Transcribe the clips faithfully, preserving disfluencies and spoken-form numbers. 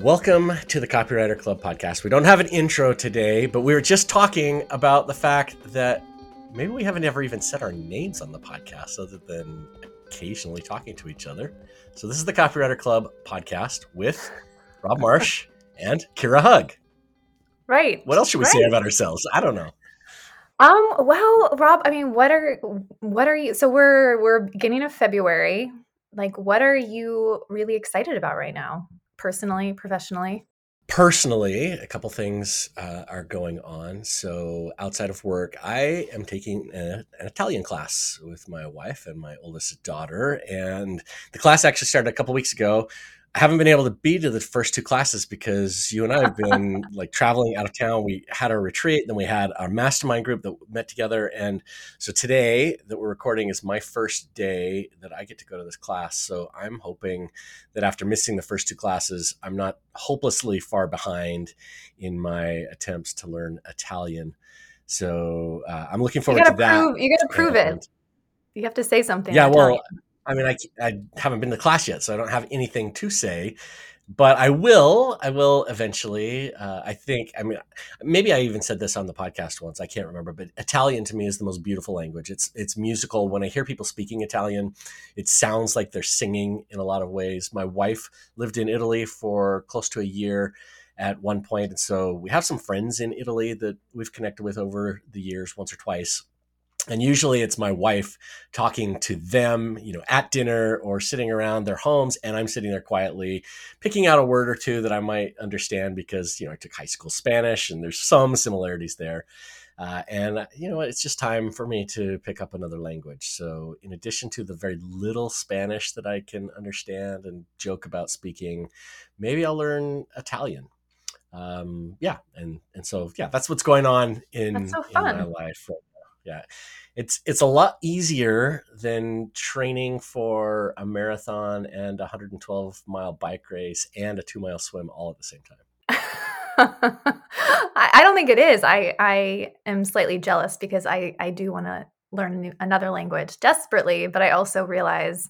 Welcome to the Copywriter Club podcast. We don't have an intro today, but we were just talking about the fact that maybe we haven't ever even said our names on the podcast other than occasionally talking to each other. So this is the Copywriter Club podcast with Rob Marsh and Kira Hug. Right. What else should we right. say about ourselves? I don't know. Um, well, Rob, I mean, what are, what are you, so we're, we're beginning of February. Like, what are you really excited about right now? Personally, professionally? Personally, a couple things uh, are going on. So outside of work, I am taking a, an Italian class with my wife and my oldest daughter. And the class actually started a couple weeks ago. I haven't been able to be to the first two classes because you and I have been like traveling out of town. We had our retreat, then we had our mastermind group that met together. And so today that we're recording is my first day that I get to go to this class. So I'm hoping that after missing the first two classes, I'm not hopelessly far behind in my attempts to learn Italian. So uh, I'm looking forward to that. Prove, you got to prove and, it. You have to say something. Yeah, well. Italian. I mean, I, I haven't been to class yet, so I don't have anything to say, but I will, I will eventually, uh, I think, I mean, maybe I even said this on the podcast once, I can't remember, but Italian to me is the most beautiful language. It's, it's musical. When I hear people speaking Italian, it sounds like they're singing in a lot of ways. My wife lived in Italy for close to a year at one point, and so we have some friends in Italy that we've connected with over the years once or twice. And usually it's my wife talking to them, you know, at dinner or sitting around their homes. And I'm sitting there quietly picking out a word or two that I might understand because, you know, I took high school Spanish and there's some similarities there. Uh, and, you know, it's just time for me to pick up another language. So in addition to the very little Spanish that I can understand and joke about speaking, maybe I'll learn Italian. Um, yeah. And, and so, yeah, that's what's going on in, so in my life right now. Yeah, it's it's a lot easier than training for a marathon and a one hundred twelve mile bike race and a two mile swim all at the same time. I don't think it is. I, I am slightly jealous because I, I do want to learn new, another language desperately, but I also realize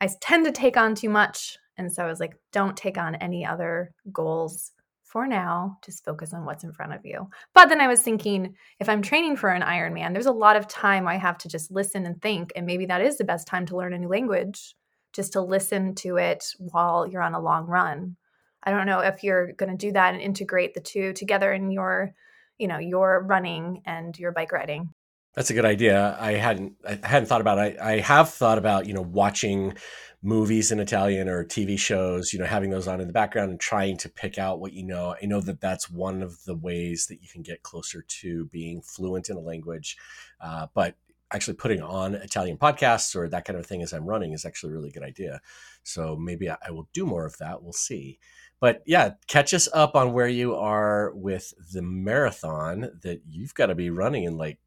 I tend to take on too much. And so I was like, don't take on any other goals for now, just focus on what's in front of you. But then I was thinking, if I'm training for an Ironman, there's a lot of time I have to just listen and think. And maybe that is the best time to learn a new language, just to listen to it while you're on a long run. I don't know if you're going to do that and integrate the two together in your, you know, your running and your bike riding. That's a good idea. I hadn't, I hadn't thought about it. I, I have thought about, you know, watching movies in Italian or T V shows, you know, having those on in the background and trying to pick out what you know. I know that that's one of the ways that you can get closer to being fluent in a language. Uh, but actually putting on Italian podcasts or that kind of thing as I'm running is actually a really good idea. So maybe I, I will do more of that. We'll see. But yeah, catch us up on where you are with the marathon that you've got to be running in like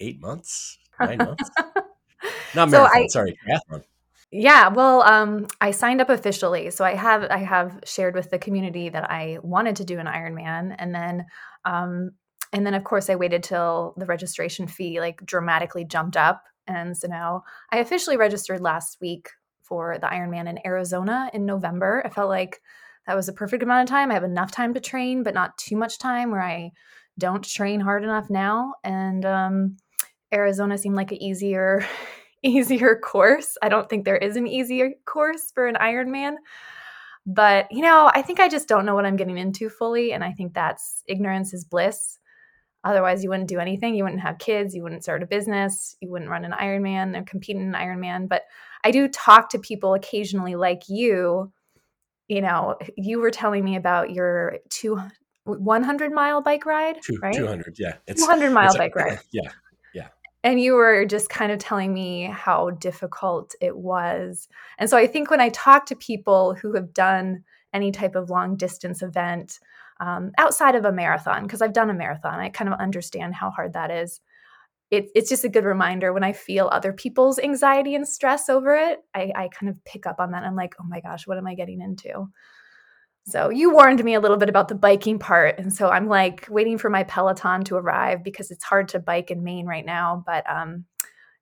Eight months, nine months. Not marathon, so I, sorry, triathlon. Yeah, well, um, I signed up officially, so I have I have shared with the community that I wanted to do an Ironman, and then um, and then of course I waited till the registration fee like dramatically jumped up, and so now I officially registered last week for the Ironman in Arizona in November. I felt like that was the perfect amount of time. I have enough time to train, but not too much time where I don't train hard enough now, and um, Arizona seemed like an easier, easier course. I don't think there is an easier course for an Ironman, but you know, I think I just don't know what I'm getting into fully. And I think that's ignorance is bliss. Otherwise you wouldn't do anything. You wouldn't have kids. You wouldn't start a business. You wouldn't run an Ironman or compete in an Ironman. But I do talk to people occasionally like you, you know, you were telling me about your two, one hundred mile bike ride, two, right? two hundred. Yeah. It's two hundred mile it's a, bike ride. Yeah. And you were just kind of telling me how difficult it was. And so I think when I talk to people who have done any type of long distance event um, outside of a marathon, because I've done a marathon, I kind of understand how hard that is. It, it's just a good reminder when I feel other people's anxiety and stress over it, I, I kind of pick up on that. I'm like, oh my gosh, what am I getting into? So you warned me a little bit about the biking part. And so I'm like waiting for my Peloton to arrive because it's hard to bike in Maine right now. But um,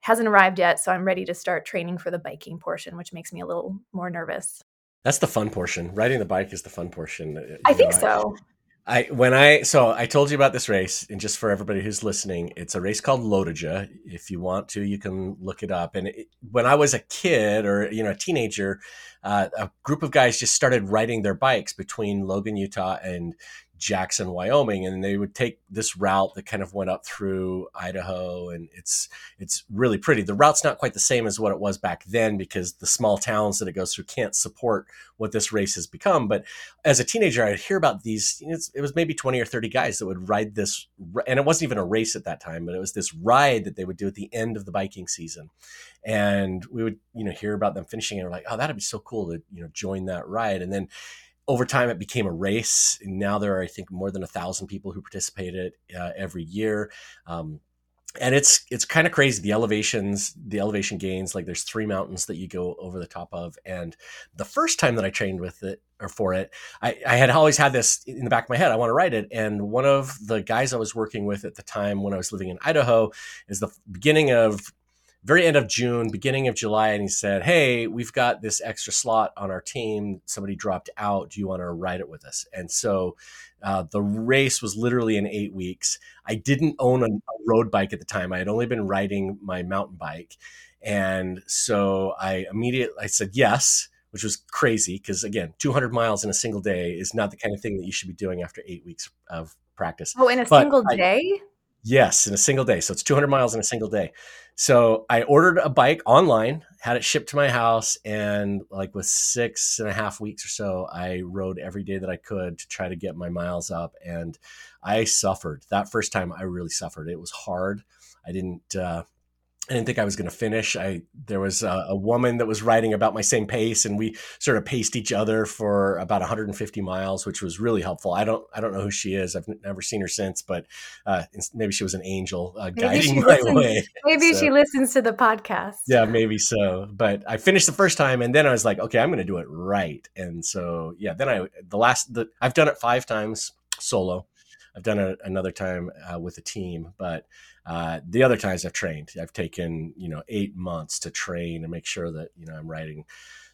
hasn't arrived yet, so I'm ready to start training for the biking portion, which makes me a little more nervous. That's the fun portion. Riding the bike is the fun portion. You I know, think so. I, I when I so I told you about this race, and just for everybody who's listening, it's a race called Lodija. If you want to, you can look it up. And it, when I was a kid, or you know, a teenager, uh, a group of guys just started riding their bikes between Logan, Utah, and Jackson, Wyoming, and they would take this route that kind of went up through Idaho, and it's it's really pretty. The route's not quite the same as what it was back then because the small towns that it goes through can't support what this race has become. But as a teenager, I'd hear about these. You know, it's, it was maybe twenty or thirty guys that would ride this, and it wasn't even a race at that time, but it was this ride that they would do at the end of the biking season. And we would, you know, hear about them finishing, and we're like, oh, that'd be so cool to, you know, join that ride. And then over time, it became a race. And now there are, I think, more than a thousand people who participate in it uh, every year. Um, and it's it's kind of crazy. The elevations, the elevation gains, like there's three mountains that you go over the top of. And the first time that I trained with it or for it, I, I had always had this in the back of my head. I want to ride it. And one of the guys I was working with at the time when I was living in Idaho is the beginning of very end of June, beginning of July. And he said, hey, we've got this extra slot on our team. Somebody dropped out. Do you want to ride it with us? And so uh, the race was literally in eight weeks. I didn't own a, a road bike at the time. I had only been riding my mountain bike. And so I immediately, I said yes, which was crazy because, again, two hundred miles in a single day is not the kind of thing that you should be doing after eight weeks of practice. Oh, in a but single I, day? Yes, in a single day. So it's two hundred miles in a single day. So I ordered a bike online, had it shipped to my house, and like with six and a half weeks or so, I rode every day that I could to try to get my miles up. And I suffered. That first time, I really suffered. It was hard. I didn't uh, I didn't think I was going to finish. I there was a, a woman that was riding about my same pace, and we sort of paced each other for about one hundred fifty miles, which was really helpful. I don't I don't know who she is. I've never seen her since, but uh, maybe she was an angel uh, guiding my listens, way. Maybe so, she listens to the podcast. Yeah, maybe so. But I finished the first time, and then I was like, okay, I'm going to do it right. And so yeah, then I the last the, I've done it five times solo. I've done it another time uh, with a team, but uh, the other times I've trained, I've taken, you know, eight months to train and make sure that, you know, I'm riding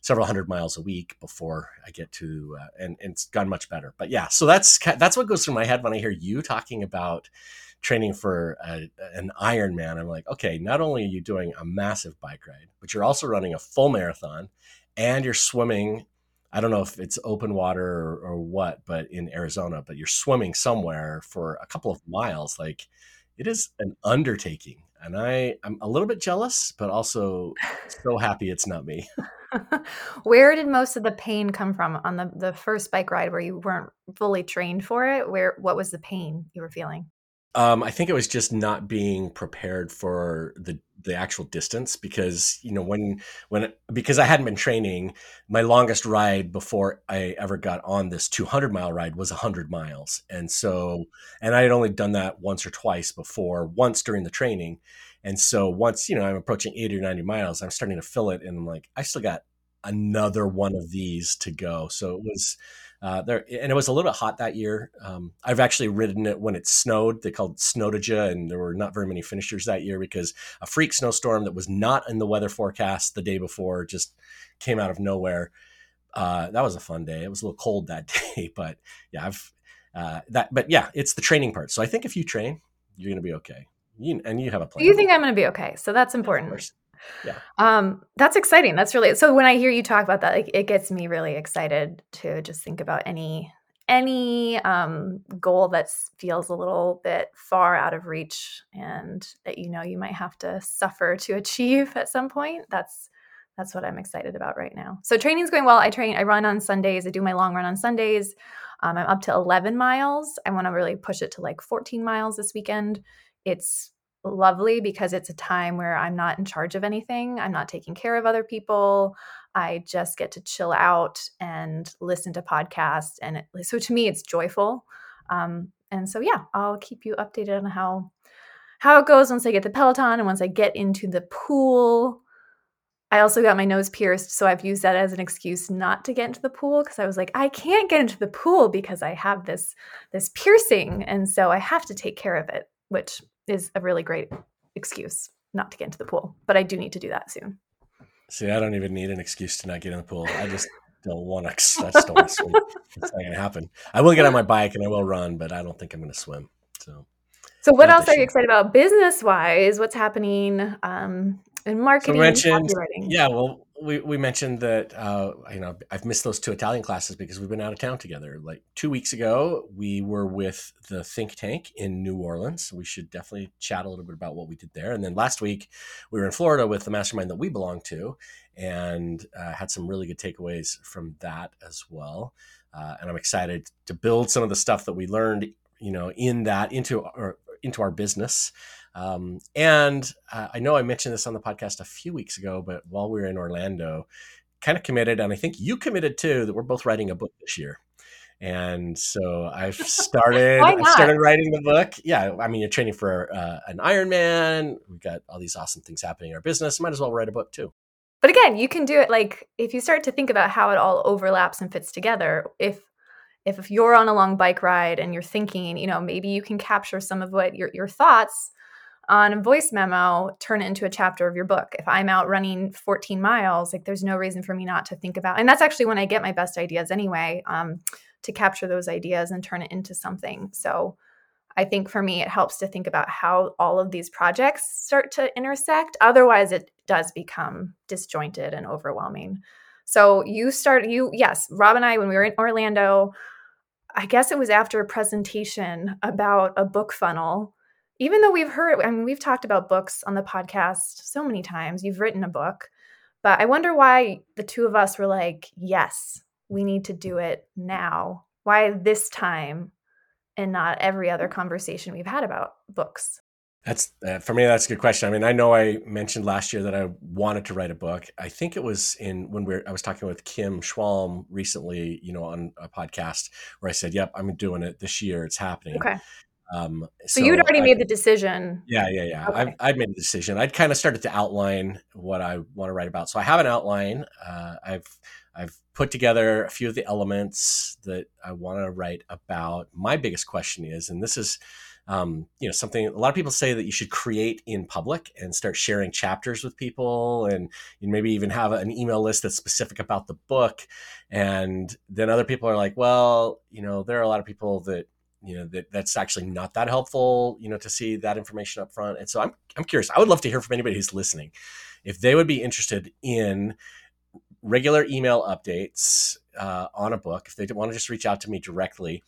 several hundred miles a week before I get to, uh, and, and it's gone much better. But yeah, so that's, that's what goes through my head when I hear you talking about training for a, an Ironman. I'm like, okay, not only are you doing a massive bike ride, but you're also running a full marathon and you're swimming. I don't know if it's open water or, or what, but in Arizona, but you're swimming somewhere for a couple of miles. Like it is an undertaking. And I, I'm a little bit jealous, but also so happy it's not me. Where did most of the pain come from on the, the first bike ride where you weren't fully trained for it? Where, what was the pain you were feeling? Um, I think it was just not being prepared for the the actual distance because, you know, when, when, because I hadn't been training, my longest ride before I ever got on this two hundred mile ride was one hundred miles. And so, and I had only done that once or twice before, once during the training. And so once, you know, I'm approaching eighty or ninety miles, I'm starting to fill it. And I'm like, I still got another one of these to go. So it was, Uh, there and it was a little bit hot that year. Um, I've actually ridden it when it snowed. They called Snowdija, and there were not very many finishers that year because a freak snowstorm that was not in the weather forecast the day before just came out of nowhere. Uh, that was a fun day. It was a little cold that day, but yeah, I've uh, that. But yeah, it's the training part. So I think if you train, you're going to be okay. You, and you have a plan. You think I'm going to be okay? So that's important. Of course. Yeah. Um, that's exciting. That's really, so when I hear you talk about that, like, it gets me really excited to just think about any, any, um, goal that feels a little bit far out of reach and that, you know, you might have to suffer to achieve at some point. That's, that's what I'm excited about right now. So training's going well. I train, I run on Sundays. I do my long run on Sundays. Um, I'm up to eleven miles. I want to really push it to like fourteen miles this weekend. It's lovely because it's a time where I'm not in charge of anything. I'm not taking care of other people. I just get to chill out and listen to podcasts. And it, so to me, it's joyful. Um, and so, yeah, I'll keep you updated on how, how it goes once I get the Peloton and once I get into the pool. I also got my nose pierced, so I've used that as an excuse not to get into the pool because I was like, I can't get into the pool because I have this, this piercing. And so I have to take care of it, which is a really great excuse. not to get into the pool, but I do need to do that soon. See, I don't even need an excuse to not get in the pool. I just don't want to. I just don't want to swim. It's not going to happen. I will get on my bike and I will run, but I don't think I'm going to swim. So, so what else are you excited about business-wise? What's happening um, in marketing? So and copywriting? Yeah, well, we we mentioned that uh, you know I've missed those two Italian classes because we've been out of town together. Like two weeks ago, we were with the Think Tank in New Orleans. We should definitely chat a little bit about what we did there. And then last week, we were in Florida with the mastermind that we belong to. And uh, had some really good takeaways from that as well. Uh, and I'm excited to build some of the stuff that we learned, you know, in that into our, into our business. Um, and uh, I know I mentioned this on the podcast a few weeks ago, but while we were in Orlando, kind of committed, and I think you committed too, that we're both writing a book this year. And so I've started, I started writing the book. Yeah. I mean, you're training for uh, an Ironman. We've got all these awesome things happening in our business. Might as well write a book too. But again, you can do it like if you start to think about how it all overlaps and fits together, if if, if you're on a long bike ride and you're thinking, you know, maybe you can capture some of what your, your thoughts on a voice memo, turn it into a chapter of your book. If I'm out running fourteen miles, like there's no reason for me not to think about. And that's actually when I get my best ideas anyway, um, to capture those ideas and turn it into something. So I think for me, it helps to think about how all of these projects start to intersect. Otherwise, it does become disjointed and overwhelming. So you start, you, yes, Rob and I, when we were in Orlando, I guess it was after a presentation about a book funnel, even though we've heard, I mean, we've talked about books on the podcast so many times, you've written a book, but I wonder why the two of us were like, yes, we need to do it now. Why this time? And not every other conversation we've had about books. That's uh, for me, that's a good question. I mean, I know I mentioned last year that I wanted to write a book. I think it was in when we were, I was talking with Kim Schwalm recently, you know, on a podcast where I said, yep, I'm doing it this year. It's happening. Okay. Um, so, so you'd already I, made the decision. Yeah, yeah, yeah. Okay. I, I'd made the decision. I'd kind of started to outline what I want to write about. So I have an outline. Uh, I've I've put together a few of the elements that I want to write about. My biggest question is, and this is, um, you know, something a lot of people say that you should create in public and start sharing chapters with people, and you maybe even have an email list that's specific about the book. And then other people are like, well, you know, there are a lot of people that, you know, that that's actually not that helpful, you know, to see that information up front. And so I'm I'm curious. I would love to hear from anybody who's listening if they would be interested in regular email updates uh, on a book. If they want to just reach out to me directly,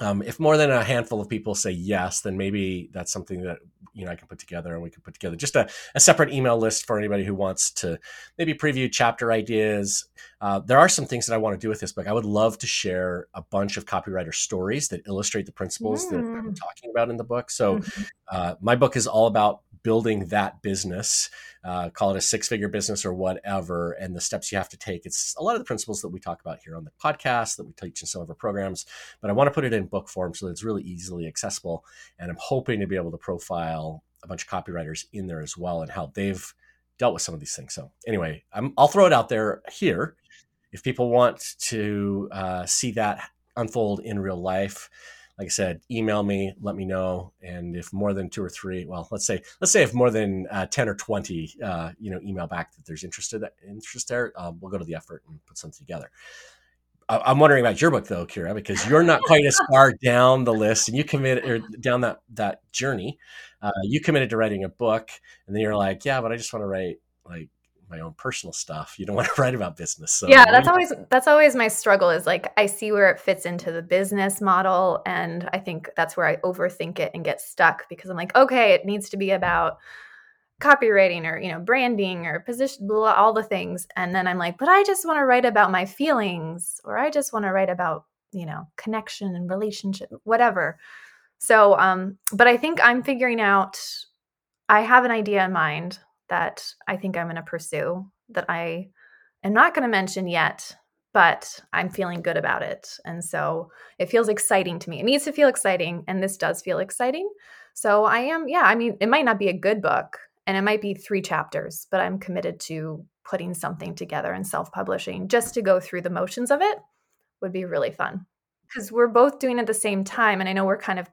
um, if more than a handful of people say yes, then maybe that's something that, you know, I can put together, and we can put together just a, a separate email list for anybody who wants to maybe preview chapter ideas. Uh, there are some things that I want to do with this book. I would love to share a bunch of copywriter stories that illustrate the principles yeah. that I'm talking about in the book. So mm-hmm. uh, my book is all about building that business, uh, call it a six-figure business or whatever, and the steps you have to take. It's a lot of the principles that we talk about here on the podcast that we teach in some of our programs, but I want to put it in book form so that it's really easily accessible. And I'm hoping to be able to profile a bunch of copywriters in there as well and how they've dealt with some of these things. So anyway, I'm, I'll throw it out there here. If people want to uh, see that unfold in real life, like I said, email me, let me know. And if more than two or three, well, let's say, let's say if more than uh, ten or twenty, uh, you know, email back that there's interested interest there, um, we'll go to the effort and put something together. I- I'm wondering about your book though, Kira, because you're not quite as far down the list, and you committed or down that, that journey. Uh, you committed to writing a book, and then you're like, yeah, but I just want to write like my own personal stuff. You don't want to write about business. So yeah, that's always that's always my struggle is like I see where it fits into the business model, and I think that's where I overthink it and get stuck because I'm like, okay, it needs to be about copywriting or, you know, branding or position, blah, blah, all the things, and then I'm like, but I just want to write about my feelings, or I just want to write about, you know, connection and relationship, whatever. So, um, but I think I'm figuring out. I have an idea in mind that I think I'm going to pursue that I am not going to mention yet, but I'm feeling good about it. And so it feels exciting to me. It needs to feel exciting. And this does feel exciting. So I am, yeah, I mean, it might not be a good book and it might be three chapters, but I'm committed to putting something together and self-publishing. Just to go through the motions of it would be really fun because we're both doing it at the same time. And I know we're kind of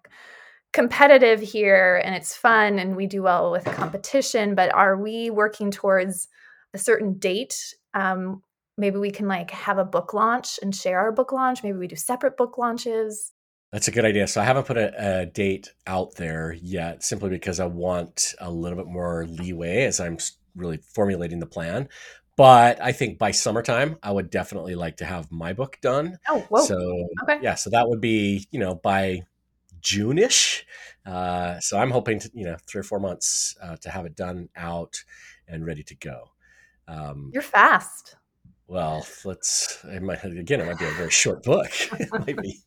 competitive here and it's fun and we do well with competition, but are we working towards a certain date? Um, maybe we can like have a book launch and share our book launch. Maybe we do separate book launches. That's a good idea. So I haven't put a, a date out there yet, simply because I want a little bit more leeway as I'm really formulating the plan. But I think by summertime, I would definitely like to have my book done. Oh, whoa. So okay. Yeah, so that would be, you know, by June-ish. Uh, so I'm hoping to, you know, three or four months uh, to have it done, out, and ready to go. Um, You're fast. Well, let's, it might, again, it might be a very short book. It might be.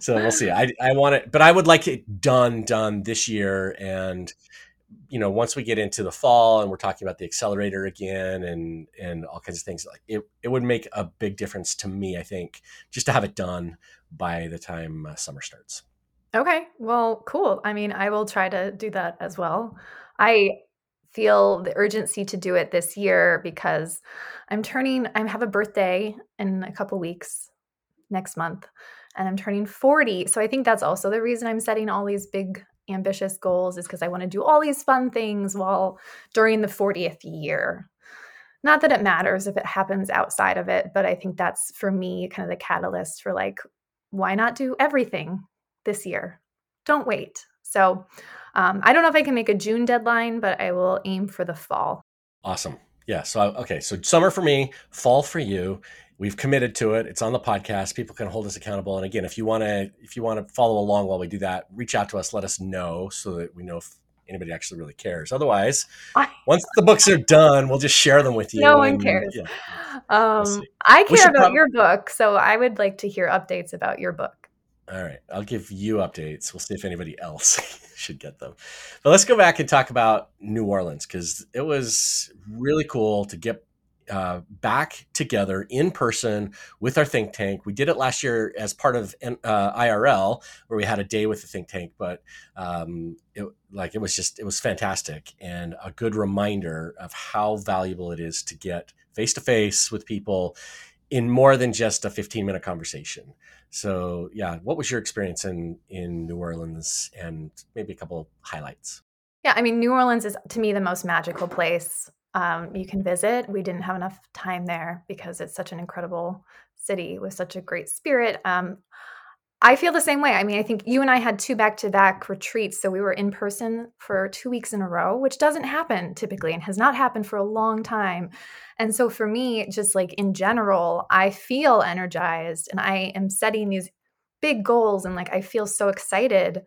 So we'll see. I, I want it, but I would like it done, done this year. And, you know, once we get into the fall and we're talking about the accelerator again and, and all kinds of things, like it, it would make a big difference to me, I think, just to have it done by the time uh, summer starts. Okay. Well, cool. I mean, I will try to do that as well. I feel the urgency to do it this year because I'm turning, I have a birthday in a couple weeks next month and I'm turning forty. So I think that's also the reason I'm setting all these big ambitious goals, is because I want to do all these fun things while during the fortieth year. Not that it matters if it happens outside of it, but I think that's for me kind of the catalyst for like, why not do everything this year? Don't wait. So um, I don't know if I can make a June deadline, but I will aim for the fall. Awesome. Yeah. So, okay. So summer for me, fall for you. We've committed to it. It's on the podcast. People can hold us accountable. And again, if you want to, if you want to follow along while we do that, reach out to us, let us know so that we know if anybody actually really cares. Otherwise, I, once the books are done, we'll just share them with you. No and, one cares. Yeah, um, we'll I care about probably- your book. So I would like to hear updates about your book. All right. I'll give you updates. We'll see if anybody else should get them. But let's go back and talk about New Orleans, because it was really cool to get uh, back together in person with our think tank. We did it last year as part of uh, I R L, where we had a day with the think tank, but um, it, like it was just, it was fantastic and a good reminder of how valuable it is to get face-to-face with people in more than just a fifteen minute conversation. So yeah, what was your experience in, in New Orleans, and maybe a couple of highlights? Yeah, I mean, New Orleans is to me the most magical place um, you can visit. We didn't have enough time there because it's such an incredible city with such a great spirit. Um, I feel the same way. I mean, I think you and I had two back-to-back retreats. So we were in person for two weeks in a row, which doesn't happen typically and has not happened for a long time. And so for me, just like in general, I feel energized and I am setting these big goals and like I feel so excited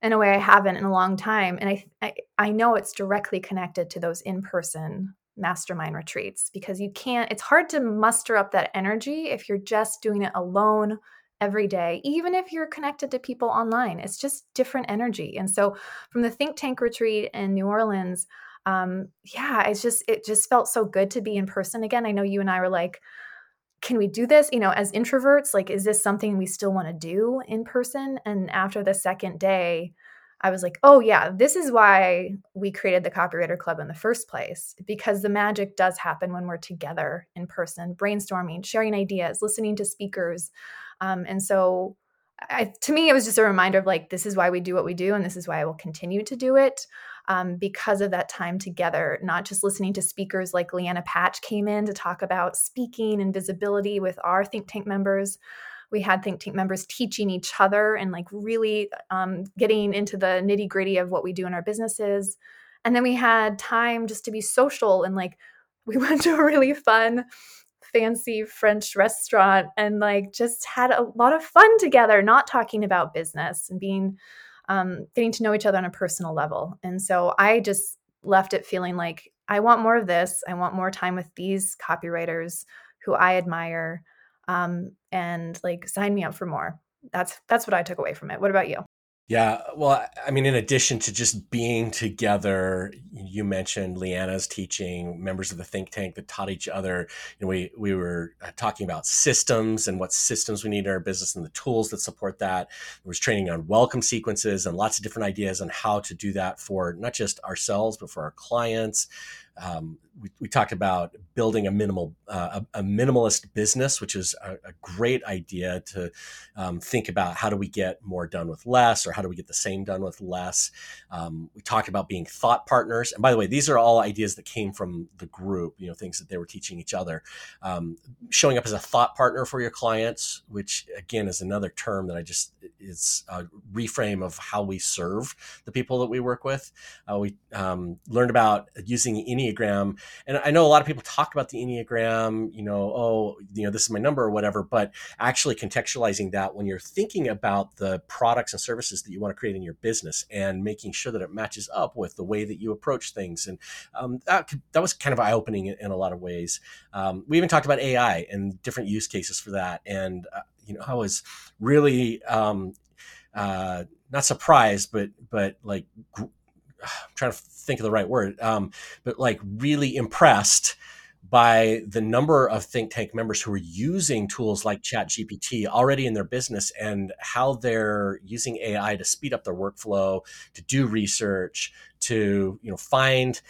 in a way I haven't in a long time. And I I, I know it's directly connected to those in-person mastermind retreats, because you can't, it's hard to muster up that energy if you're just doing it alone every day, even if you're connected to people online. It's just different energy. And so from the think tank retreat in New Orleans, Um, yeah, it's just, it just felt so good to be in person again. I know you and I were like, can we do this? You know, as introverts, like, is this something we still want to do in person? And after the second day, I was like, oh yeah, this is why we created the Copywriter Club in the first place, because the magic does happen when we're together in person, brainstorming, sharing ideas, listening to speakers. Um, and so I, to me, it was just a reminder of like, this is why we do what we do. And this is why I will continue to do it. Um, because of that time together, not just listening to speakers like Leanna Patch came in to talk about speaking and visibility with our think tank members. We had think tank members teaching each other and like really um, getting into the nitty gritty of what we do in our businesses. And then we had time just to be social, and like we went to a really fun, fancy French restaurant and like just had a lot of fun together, not talking about business and being Um, getting to know each other on a personal level. And so I just left it feeling like I want more of this. I want more time with these copywriters who I admire, um, and like sign me up for more. That's, that's what I took away from it. What about you? Yeah. Well, I mean, in addition to just being together, you mentioned Leanna's teaching, members of the think tank that taught each other. You know, we, we were talking about systems and what systems we need in our business and the tools that support that. There was training on welcome sequences and lots of different ideas on how to do that for not just ourselves, but for our clients. Um, we, we talked about building a minimal, uh, a, a minimalist business, which is a, a great idea to um, think about how do we get more done with less, or how do we get the same done with less. Um, we talked about being thought partners. And by the way, these are all ideas that came from the group, you know, things that they were teaching each other. Um, showing up as a thought partner for your clients, which again is another term that I just, it's a reframe of how we serve the people that we work with. Uh, we um, learned about using any Enneagram. And I know a lot of people talk about the Enneagram, you know, oh, you know, this is my number or whatever, but actually contextualizing that when you're thinking about the products and services that you want to create in your business and making sure that it matches up with the way that you approach things. And um, that, could, that was kind of eye-opening in, in a lot of ways. Um, we even talked about A I and different use cases for that. And, uh, you know, I was really um, uh, not surprised, but, but like, gr- I'm trying to think of the right word, um, but like really impressed by the number of think tank members who are using tools like ChatGPT already in their business and how they're using A I to speed up their workflow, to do research, to, you know, find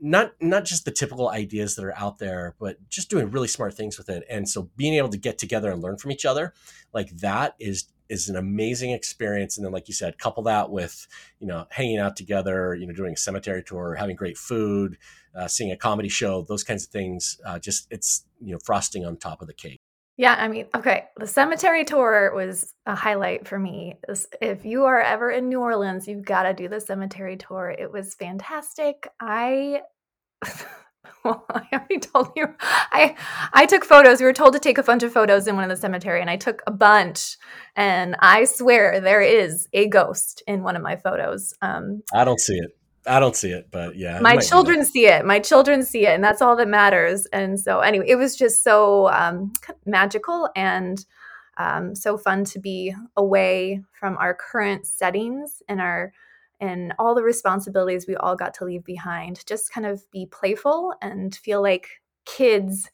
not not just the typical ideas that are out there, but just doing really smart things with it. And so being able to get together and learn from each other like that is is an amazing experience. And then, like you said, couple that with, you know, hanging out together, you know, doing a cemetery tour, having great food, uh, seeing a comedy show, those kinds of things. Uh, just it's, you know, frosting on top of the cake. Yeah. I mean, okay. The cemetery tour was a highlight for me. If you are ever in New Orleans, you've got to do the cemetery tour. It was fantastic. I... Well, I already told you, I I took photos. We were told to take a bunch of photos in one of the cemetery, and I took a bunch. And I swear there is a ghost in one of my photos. Um, I don't see it. I don't see it, but yeah. My children see it. My children see it, and that's all that matters. And so anyway, it was just so um, magical and um, so fun to be away from our current settings and our and all the responsibilities we all got to leave behind, just kind of be playful and feel like kids,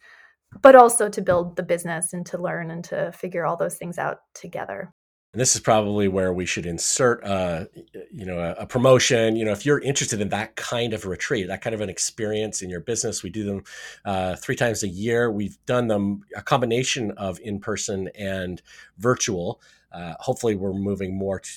but also to build the business and to learn and to figure all those things out together. And this is probably where we should insert, uh, you know, a, a promotion. You know, if you're interested in that kind of retreat, that kind of an experience in your business, we do them uh, three times a year. We've done them a combination of in-person and virtual. Uh, hopefully we're moving more to,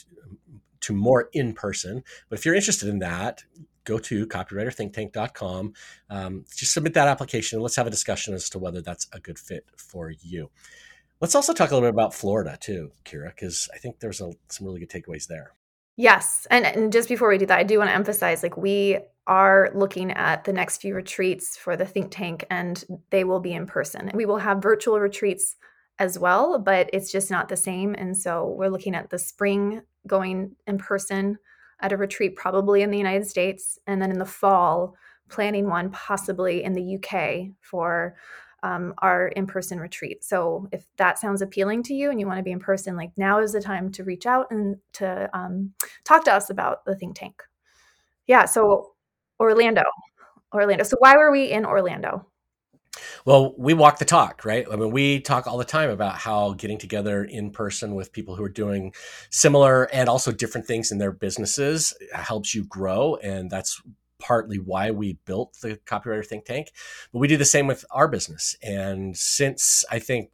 to more in person. But if you're interested in that, go to copywriter think tank dot com. Um, just submit that application. Let's have a discussion as to whether that's a good fit for you. Let's also talk a little bit about Florida too, Kira, because I think there's a, some really good takeaways there. Yes. And, and just before we do that, I do want to emphasize, like, we are looking at the next few retreats for the think tank, and they will be in person. And we will have virtual retreats as well, but it's just not the same. And so we're looking at the spring going in person at a retreat, probably in the United States, and then in the fall, planning one possibly in the U K for um, our in-person retreat. So if that sounds appealing to you and you want to be in person, like, now is the time to reach out and to um, talk to us about the think tank. Yeah. So Orlando, Orlando. So why were we in Orlando? Well, we walk the talk, right? I mean, we talk all the time about how getting together in person with people who are doing similar and also different things in their businesses helps you grow. And that's partly why we built the Copywriter Think Tank. But we do the same with our business. And since, I think,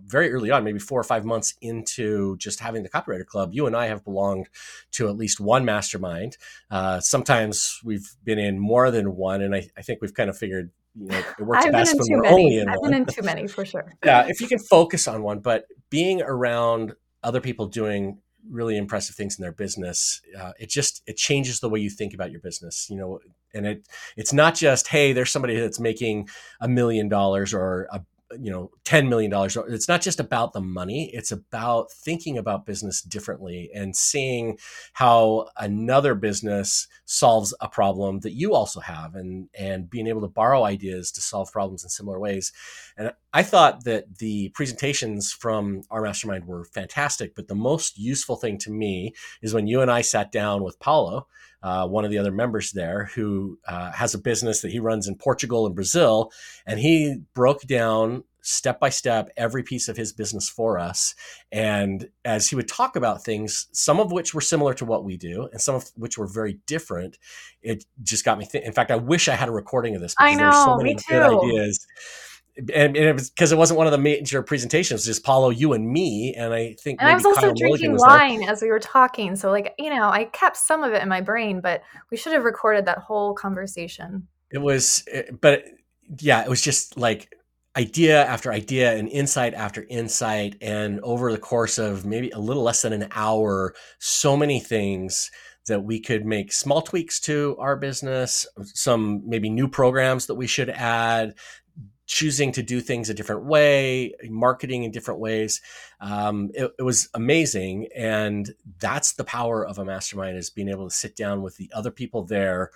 very early on, maybe four or five months into just having the Copywriter Club, you and I have belonged to at least one mastermind. Uh, sometimes we've been in more than one. And I, I think we've kind of figured, you know, it works I've best when we're many. only in I've one. I've been in too many, for sure. Yeah, if you can focus on one, but being around other people doing really impressive things in their business, uh, it just, it changes the way you think about your business, you know, and it it's not just, hey, there's somebody that's making a million dollars or a you know, ten million dollars. It's not just about the money. It's about thinking about business differently and seeing how another business solves a problem that you also have, and, and being able to borrow ideas to solve problems in similar ways. And I thought that the presentations from our mastermind were fantastic, but the most useful thing to me is when you and I sat down with Paolo, Uh, one of the other members there, who uh, has a business that he runs in Portugal and Brazil. And he broke down step by step every piece of his business for us. And as he would talk about things, some of which were similar to what we do and some of which were very different, it just got me thinking. In fact, I wish I had a recording of this because I know, there were so many good ideas. And, and it was because it wasn't one of the major presentations, just Paolo, you and me. And I think and maybe I was also Kyle drinking was wine there. As we were talking. So like, you know, I kept some of it in my brain, but we should have recorded that whole conversation. It was, but yeah, it was just like idea after idea and insight after insight. And over the course of maybe a little less than an hour, so many things that we could make small tweaks to our business, some maybe new programs that we should add, choosing to do things a different way, marketing in different ways. Um, it, it was amazing. And that's the power of a mastermind, is being able to sit down with the other people there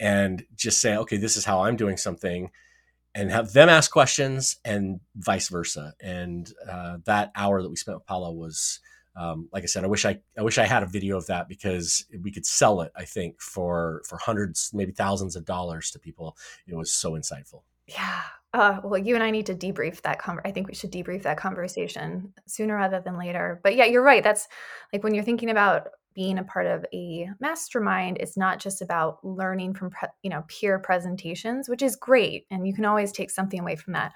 and just say, okay, this is how I'm doing something, and have them ask questions and vice versa. And uh, that hour that we spent with Paolo was, um, like I said, I wish I, I wish I had a video of that, because we could sell it, I think, for, for hundreds, maybe thousands of dollars to people. It was so insightful. Yeah. Uh, well, you and I need to debrief that. Con- I think we should debrief that conversation sooner rather than later. But yeah, you're right. That's like when you're thinking about being a part of a mastermind, it's not just about learning from, pre- you know, peer presentations, which is great. And you can always take something away from that.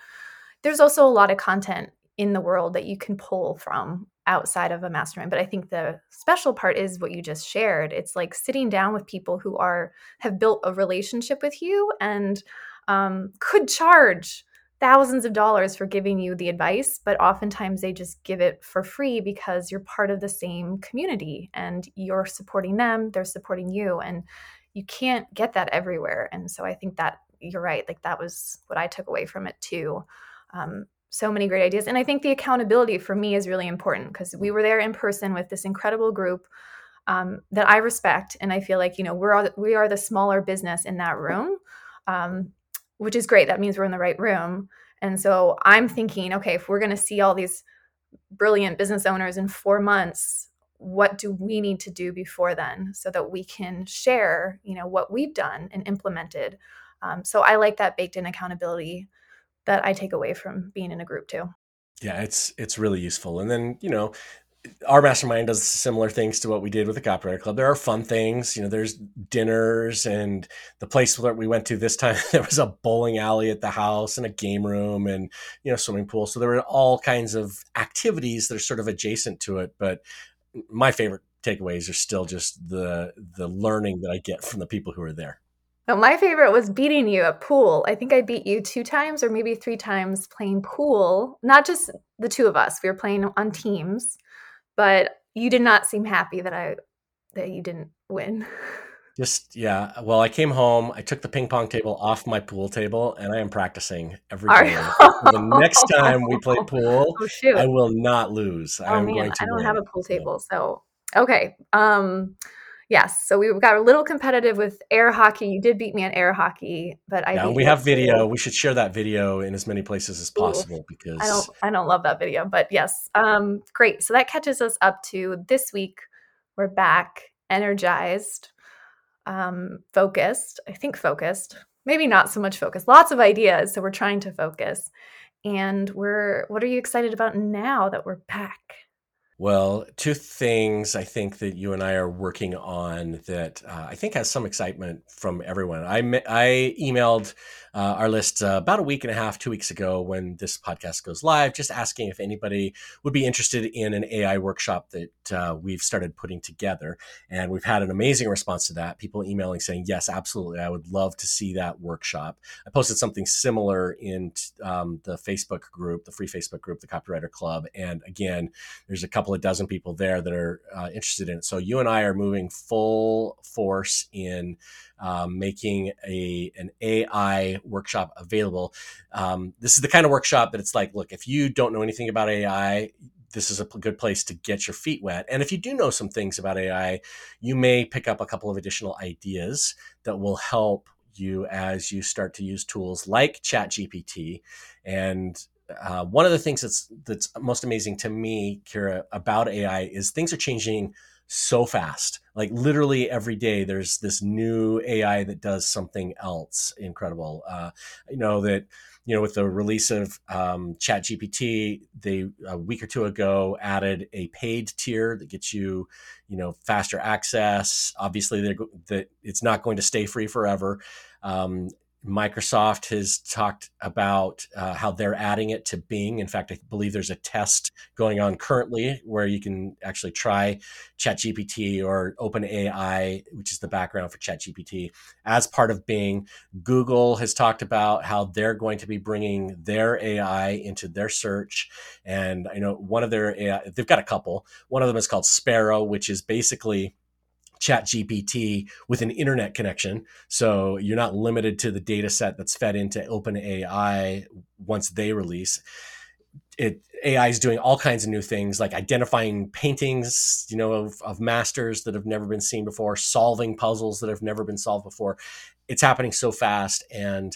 There's also a lot of content in the world that you can pull from outside of a mastermind. But I think the special part is what you just shared. It's like sitting down with people who are, have built a relationship with you and Um, could charge thousands of dollars for giving you the advice, but oftentimes they just give it for free because you're part of the same community and you're supporting them, they're supporting you, and you can't get that everywhere. And so I think that you're right, like that was what I took away from it too. Um, so many great ideas. And I think the accountability for me is really important, because we were there in person with this incredible group um, that I respect. And I feel like, you know, we're all, we are the smaller business in that room. Um, Which is great. That means we're in the right room. And so I'm thinking, okay, if we're going to see all these brilliant business owners in four months, what do we need to do before then so that we can share, you know, what we've done and implemented? Um, so I like that baked in accountability that I take away from being in a group too. Yeah, it's it's really useful. And then, you know, our mastermind does similar things to what we did with the Copywriter Club. There are fun things, you know, there's dinners, and the place that we went to this time, there was a bowling alley at the house and a game room and, you know, swimming pool. So there were all kinds of activities that are sort of adjacent to it. But my favorite takeaways are still just the, the learning that I get from the people who are there. No, my favorite was beating you at pool. I think I beat you two times or maybe three times playing pool, not just the two of us. We were playing on teams. But you did not seem happy that I, that you didn't win. Just, yeah. Well, I came home, I took the ping pong table off my pool table, and I am practicing every day. The next time we play pool, oh, shoot. I will not lose. Oh, I'm man. going to I don't win. have a pool table. So, okay. Um, yes. So we got a little competitive with air hockey. You did beat me at air hockey, but I, yeah, we have video. Pool. We should share that video in as many places as possible. Ooh, because I don't, I don't love that video, but yes. Um, great. So that catches us up to this week. We're back energized, um, focused, I think focused, maybe not so much focused, lots of ideas. So we're trying to focus, and we're, what are you excited about now that we're back? Well, two things I think that you and I are working on that uh, I think has some excitement from everyone. I I emailed uh, our list uh, about a week and a half, two weeks ago when this podcast goes live, just asking if anybody would be interested in an A I workshop that uh, we've started putting together. And we've had an amazing response to that. People emailing saying, yes, absolutely, I would love to see that workshop. I posted something similar in um, the Facebook group, the free Facebook group, the Copywriter Club. And again, there's a couple a dozen people there that are uh, interested in it. So you and I are moving full force in um, making a an A I workshop available. Um, this is the kind of workshop that it's like, look, if you don't know anything about A I, this is a good place to get your feet wet. And if you do know some things about A I, you may pick up a couple of additional ideas that will help you as you start to use tools like ChatGPT. And Uh, one of the things that's that's most amazing to me, Kira, about A I is things are changing so fast. Like literally every day, there's this new A I that does something else incredible. Uh, you know that, you know, with the release of um, ChatGPT, they a week or two ago added a paid tier that gets you, you know, faster access. Obviously, they're that it's not going to stay free forever. Um, Microsoft has talked about uh, how they're adding it to Bing. In fact, I believe there's a test going on currently where you can actually try ChatGPT or OpenAI, which is the background for ChatGPT, as part of Bing. Google has talked about how they're going to be bringing their A I into their search. And I know one of their A I, they've got a couple. One of them is called Sparrow, which is basically ChatGPT with an internet connection. So you're not limited to the data set that's fed into OpenAI once they release. It, A I is doing all kinds of new things like identifying paintings, you know, of, of masters that have never been seen before, solving puzzles that have never been solved before. It's happening so fast. And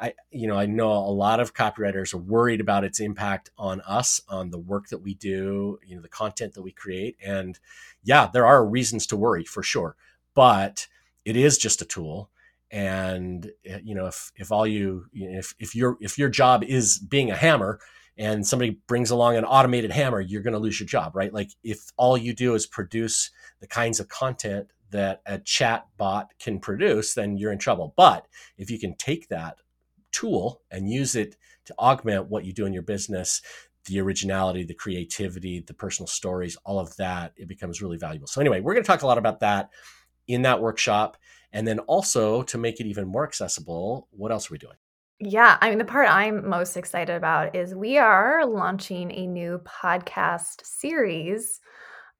I, you know, I know a lot of copywriters are worried about its impact on us, on the work that we do, you know, the content that we create. And yeah, there are reasons to worry for sure, but it is just a tool. And you know, if, if all you, you know, if, if your, if your job is being a hammer and somebody brings along an automated hammer, you're going to lose your job, right? Like if all you do is produce the kinds of content that a chat bot can produce, then you're in trouble. But if you can take that tool and use it to augment what you do in your business, the originality, the creativity, the personal stories, all of that, it becomes really valuable. So anyway, we're going to talk a lot about that in that workshop. And then also to make it even more accessible, what else are we doing? Yeah, I mean, the part I'm most excited about is we are launching a new podcast series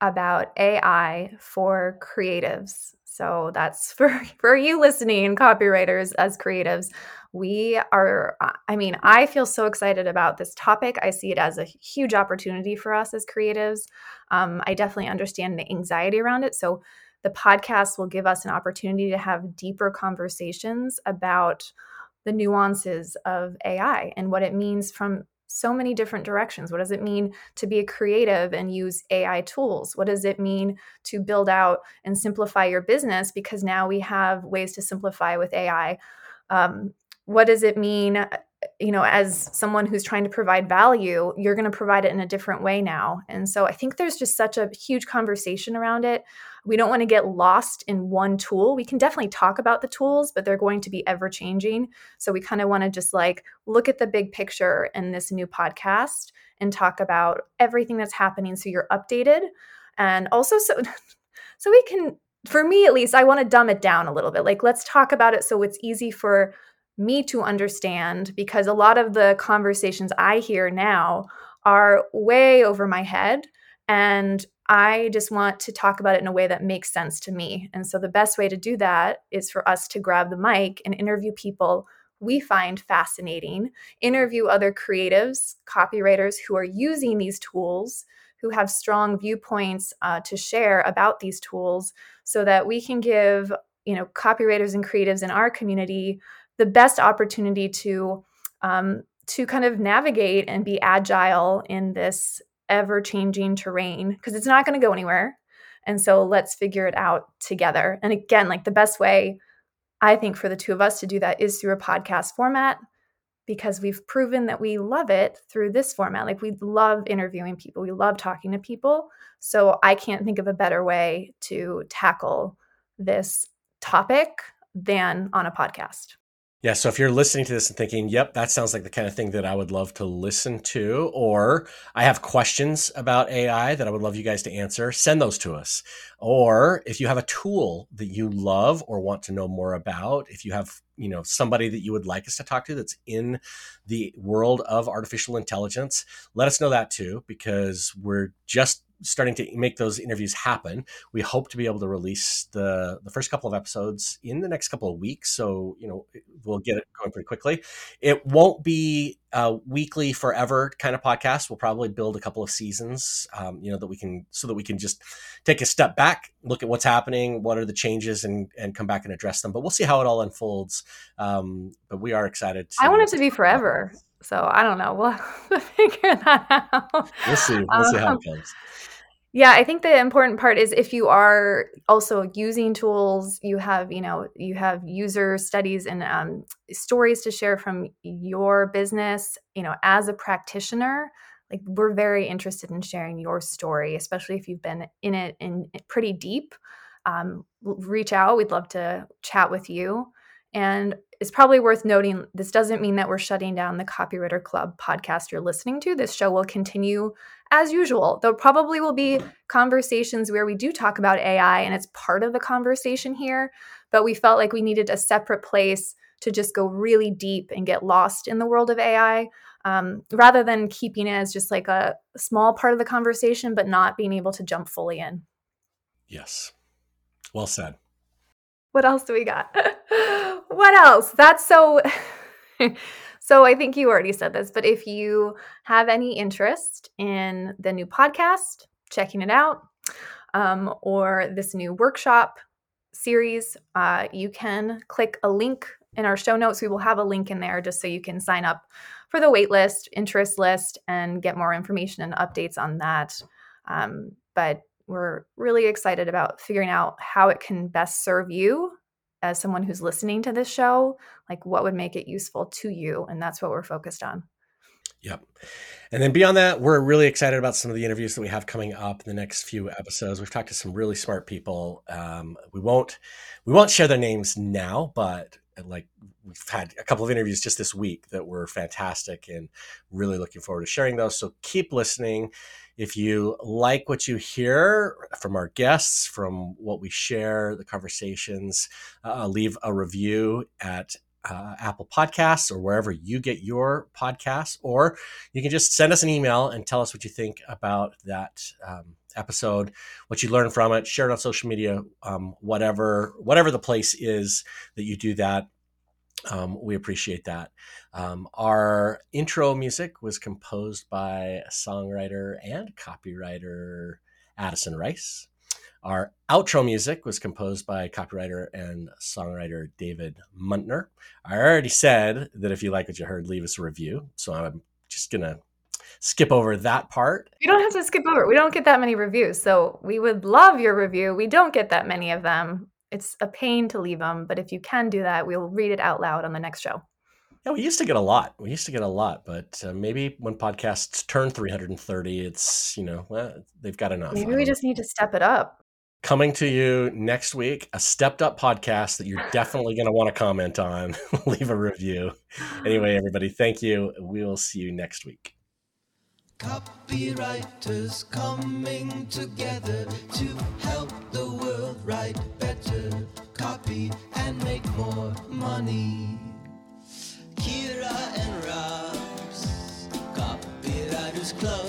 about A I for creatives. So that's for, for you listening, copywriters as creatives. We are, I mean, I feel so excited about this topic. I see it as a huge opportunity for us as creatives. Um, I definitely understand the anxiety around it. So the podcast will give us an opportunity to have deeper conversations about the nuances of A I and what it means from so many different directions. What does it mean to be a creative and use A I tools? What does it mean to build out and simplify your business? Because now we have ways to simplify with A I. Um, what does it mean, you know, as someone who's trying to provide value, you're going to provide it in a different way now. And so I think there's just such a huge conversation around it. We don't want to get lost in one tool. We can definitely talk about the tools, but they're going to be ever changing. So we kind of want to just like look at the big picture in this new podcast and talk about everything that's happening. So you're updated. And also, so, so we can, for me, at least, I want to dumb it down a little bit. Like, let's talk about it. So it's easy for me to understand, because a lot of the conversations I hear now are way over my head, and I just want to talk about it in a way that makes sense to me. And so the best way to do that is for us to grab the mic and interview people we find fascinating, interview other creatives, copywriters who are using these tools, who have strong viewpoints uh, to share about these tools, so that we can give, you know, copywriters and creatives in our community the best opportunity to um, to kind of navigate and be agile in this ever-changing terrain, because it's not going to go anywhere. And so let's figure it out together. And again, like the best way, I think, for the two of us to do that is through a podcast format, because we've proven that we love it through this format. Like we love interviewing people. We love talking to people. So I can't think of a better way to tackle this topic than on a podcast. Yeah. So if you're listening to this and thinking, yep, that sounds like the kind of thing that I would love to listen to, or I have questions about A I that I would love you guys to answer, send those to us. Or if you have a tool that you love or want to know more about, if you have, you know, somebody that you would like us to talk to that's in the world of artificial intelligence, let us know that too, because we're just starting to make those interviews happen. We hope to be able to release the, the first couple of episodes in the next couple of weeks. So, you know, we'll get it going pretty quickly. It won't be a weekly forever kind of podcast. We'll probably build a couple of seasons, um, you know, that we can, so that we can just take a step back, look at what's happening, what are the changes, and, and come back and address them. But we'll see how it all unfolds. Um, but we are excited. To- I want it to be forever. So I don't know. We'll figure that out. We'll see. We'll um, see how it goes. Yeah, I think the important part is if you are also using tools, you have, you know, you have user studies and um, stories to share from your business, you know, as a practitioner. Like, we're very interested in sharing your story, especially if you've been in it in pretty deep. Um, reach out. We'd love to chat with you. And it's probably worth noting, this doesn't mean that we're shutting down the Copywriter Club podcast you're listening to. This show will continue as usual. There probably will be conversations where we do talk about A I, and it's part of the conversation here, but we felt like we needed a separate place to just go really deep and get lost in the world of A I, um, rather than keeping it as just like a small part of the conversation, but not being able to jump fully in. Yes. Well said. What else do we got? What else? That's so, so I think you already said this, but if you have any interest in the new podcast, checking it out, um, or this new workshop series, uh, you can click a link in our show notes. We will have a link in there just so you can sign up for the wait list, interest list, and get more information and updates on that. Um, but we're really excited about figuring out how it can best serve you as someone who's listening to this show, like what would make it useful to you. And that's what we're focused on. Yep. And then beyond that, we're really excited about some of the interviews that we have coming up in the next few episodes. We've talked to some really smart people. Um, we won't, we won't share their names now, but like we've had a couple of interviews just this week that were fantastic and really looking forward to sharing those. So keep listening. If you like what you hear from our guests, from what we share, the conversations, uh, leave a review at uh, Apple Podcasts or wherever you get your podcasts, or you can just send us an email and tell us what you think about that um, episode, what you learned from it, share it on social media, um, whatever, whatever the place is that you do that. Um, we appreciate that. Um, our intro music was composed by songwriter and copywriter Addison Rice. Our outro music was composed by copywriter and songwriter David Muntner. I already said that if you like what you heard, leave us a review. So I'm just going to skip over that part. You don't have to skip over it. We don't get that many reviews. So we would love your review. We don't get that many of them. It's a pain to leave them, but if you can do that, we'll read it out loud on the next show. Yeah, we used to get a lot. We used to get a lot, but uh, maybe when podcasts turn three hundred thirty, it's, you know, well, they've got enough. Maybe we just know. Need to step it up. Coming to you next week, a stepped up podcast that you're definitely going to want to comment on. Leave a review. Anyway, everybody, thank you. We'll see you next week. Copywriters coming together to help the world write better, copy and make more money. Kira and Rob's Copywriters Club.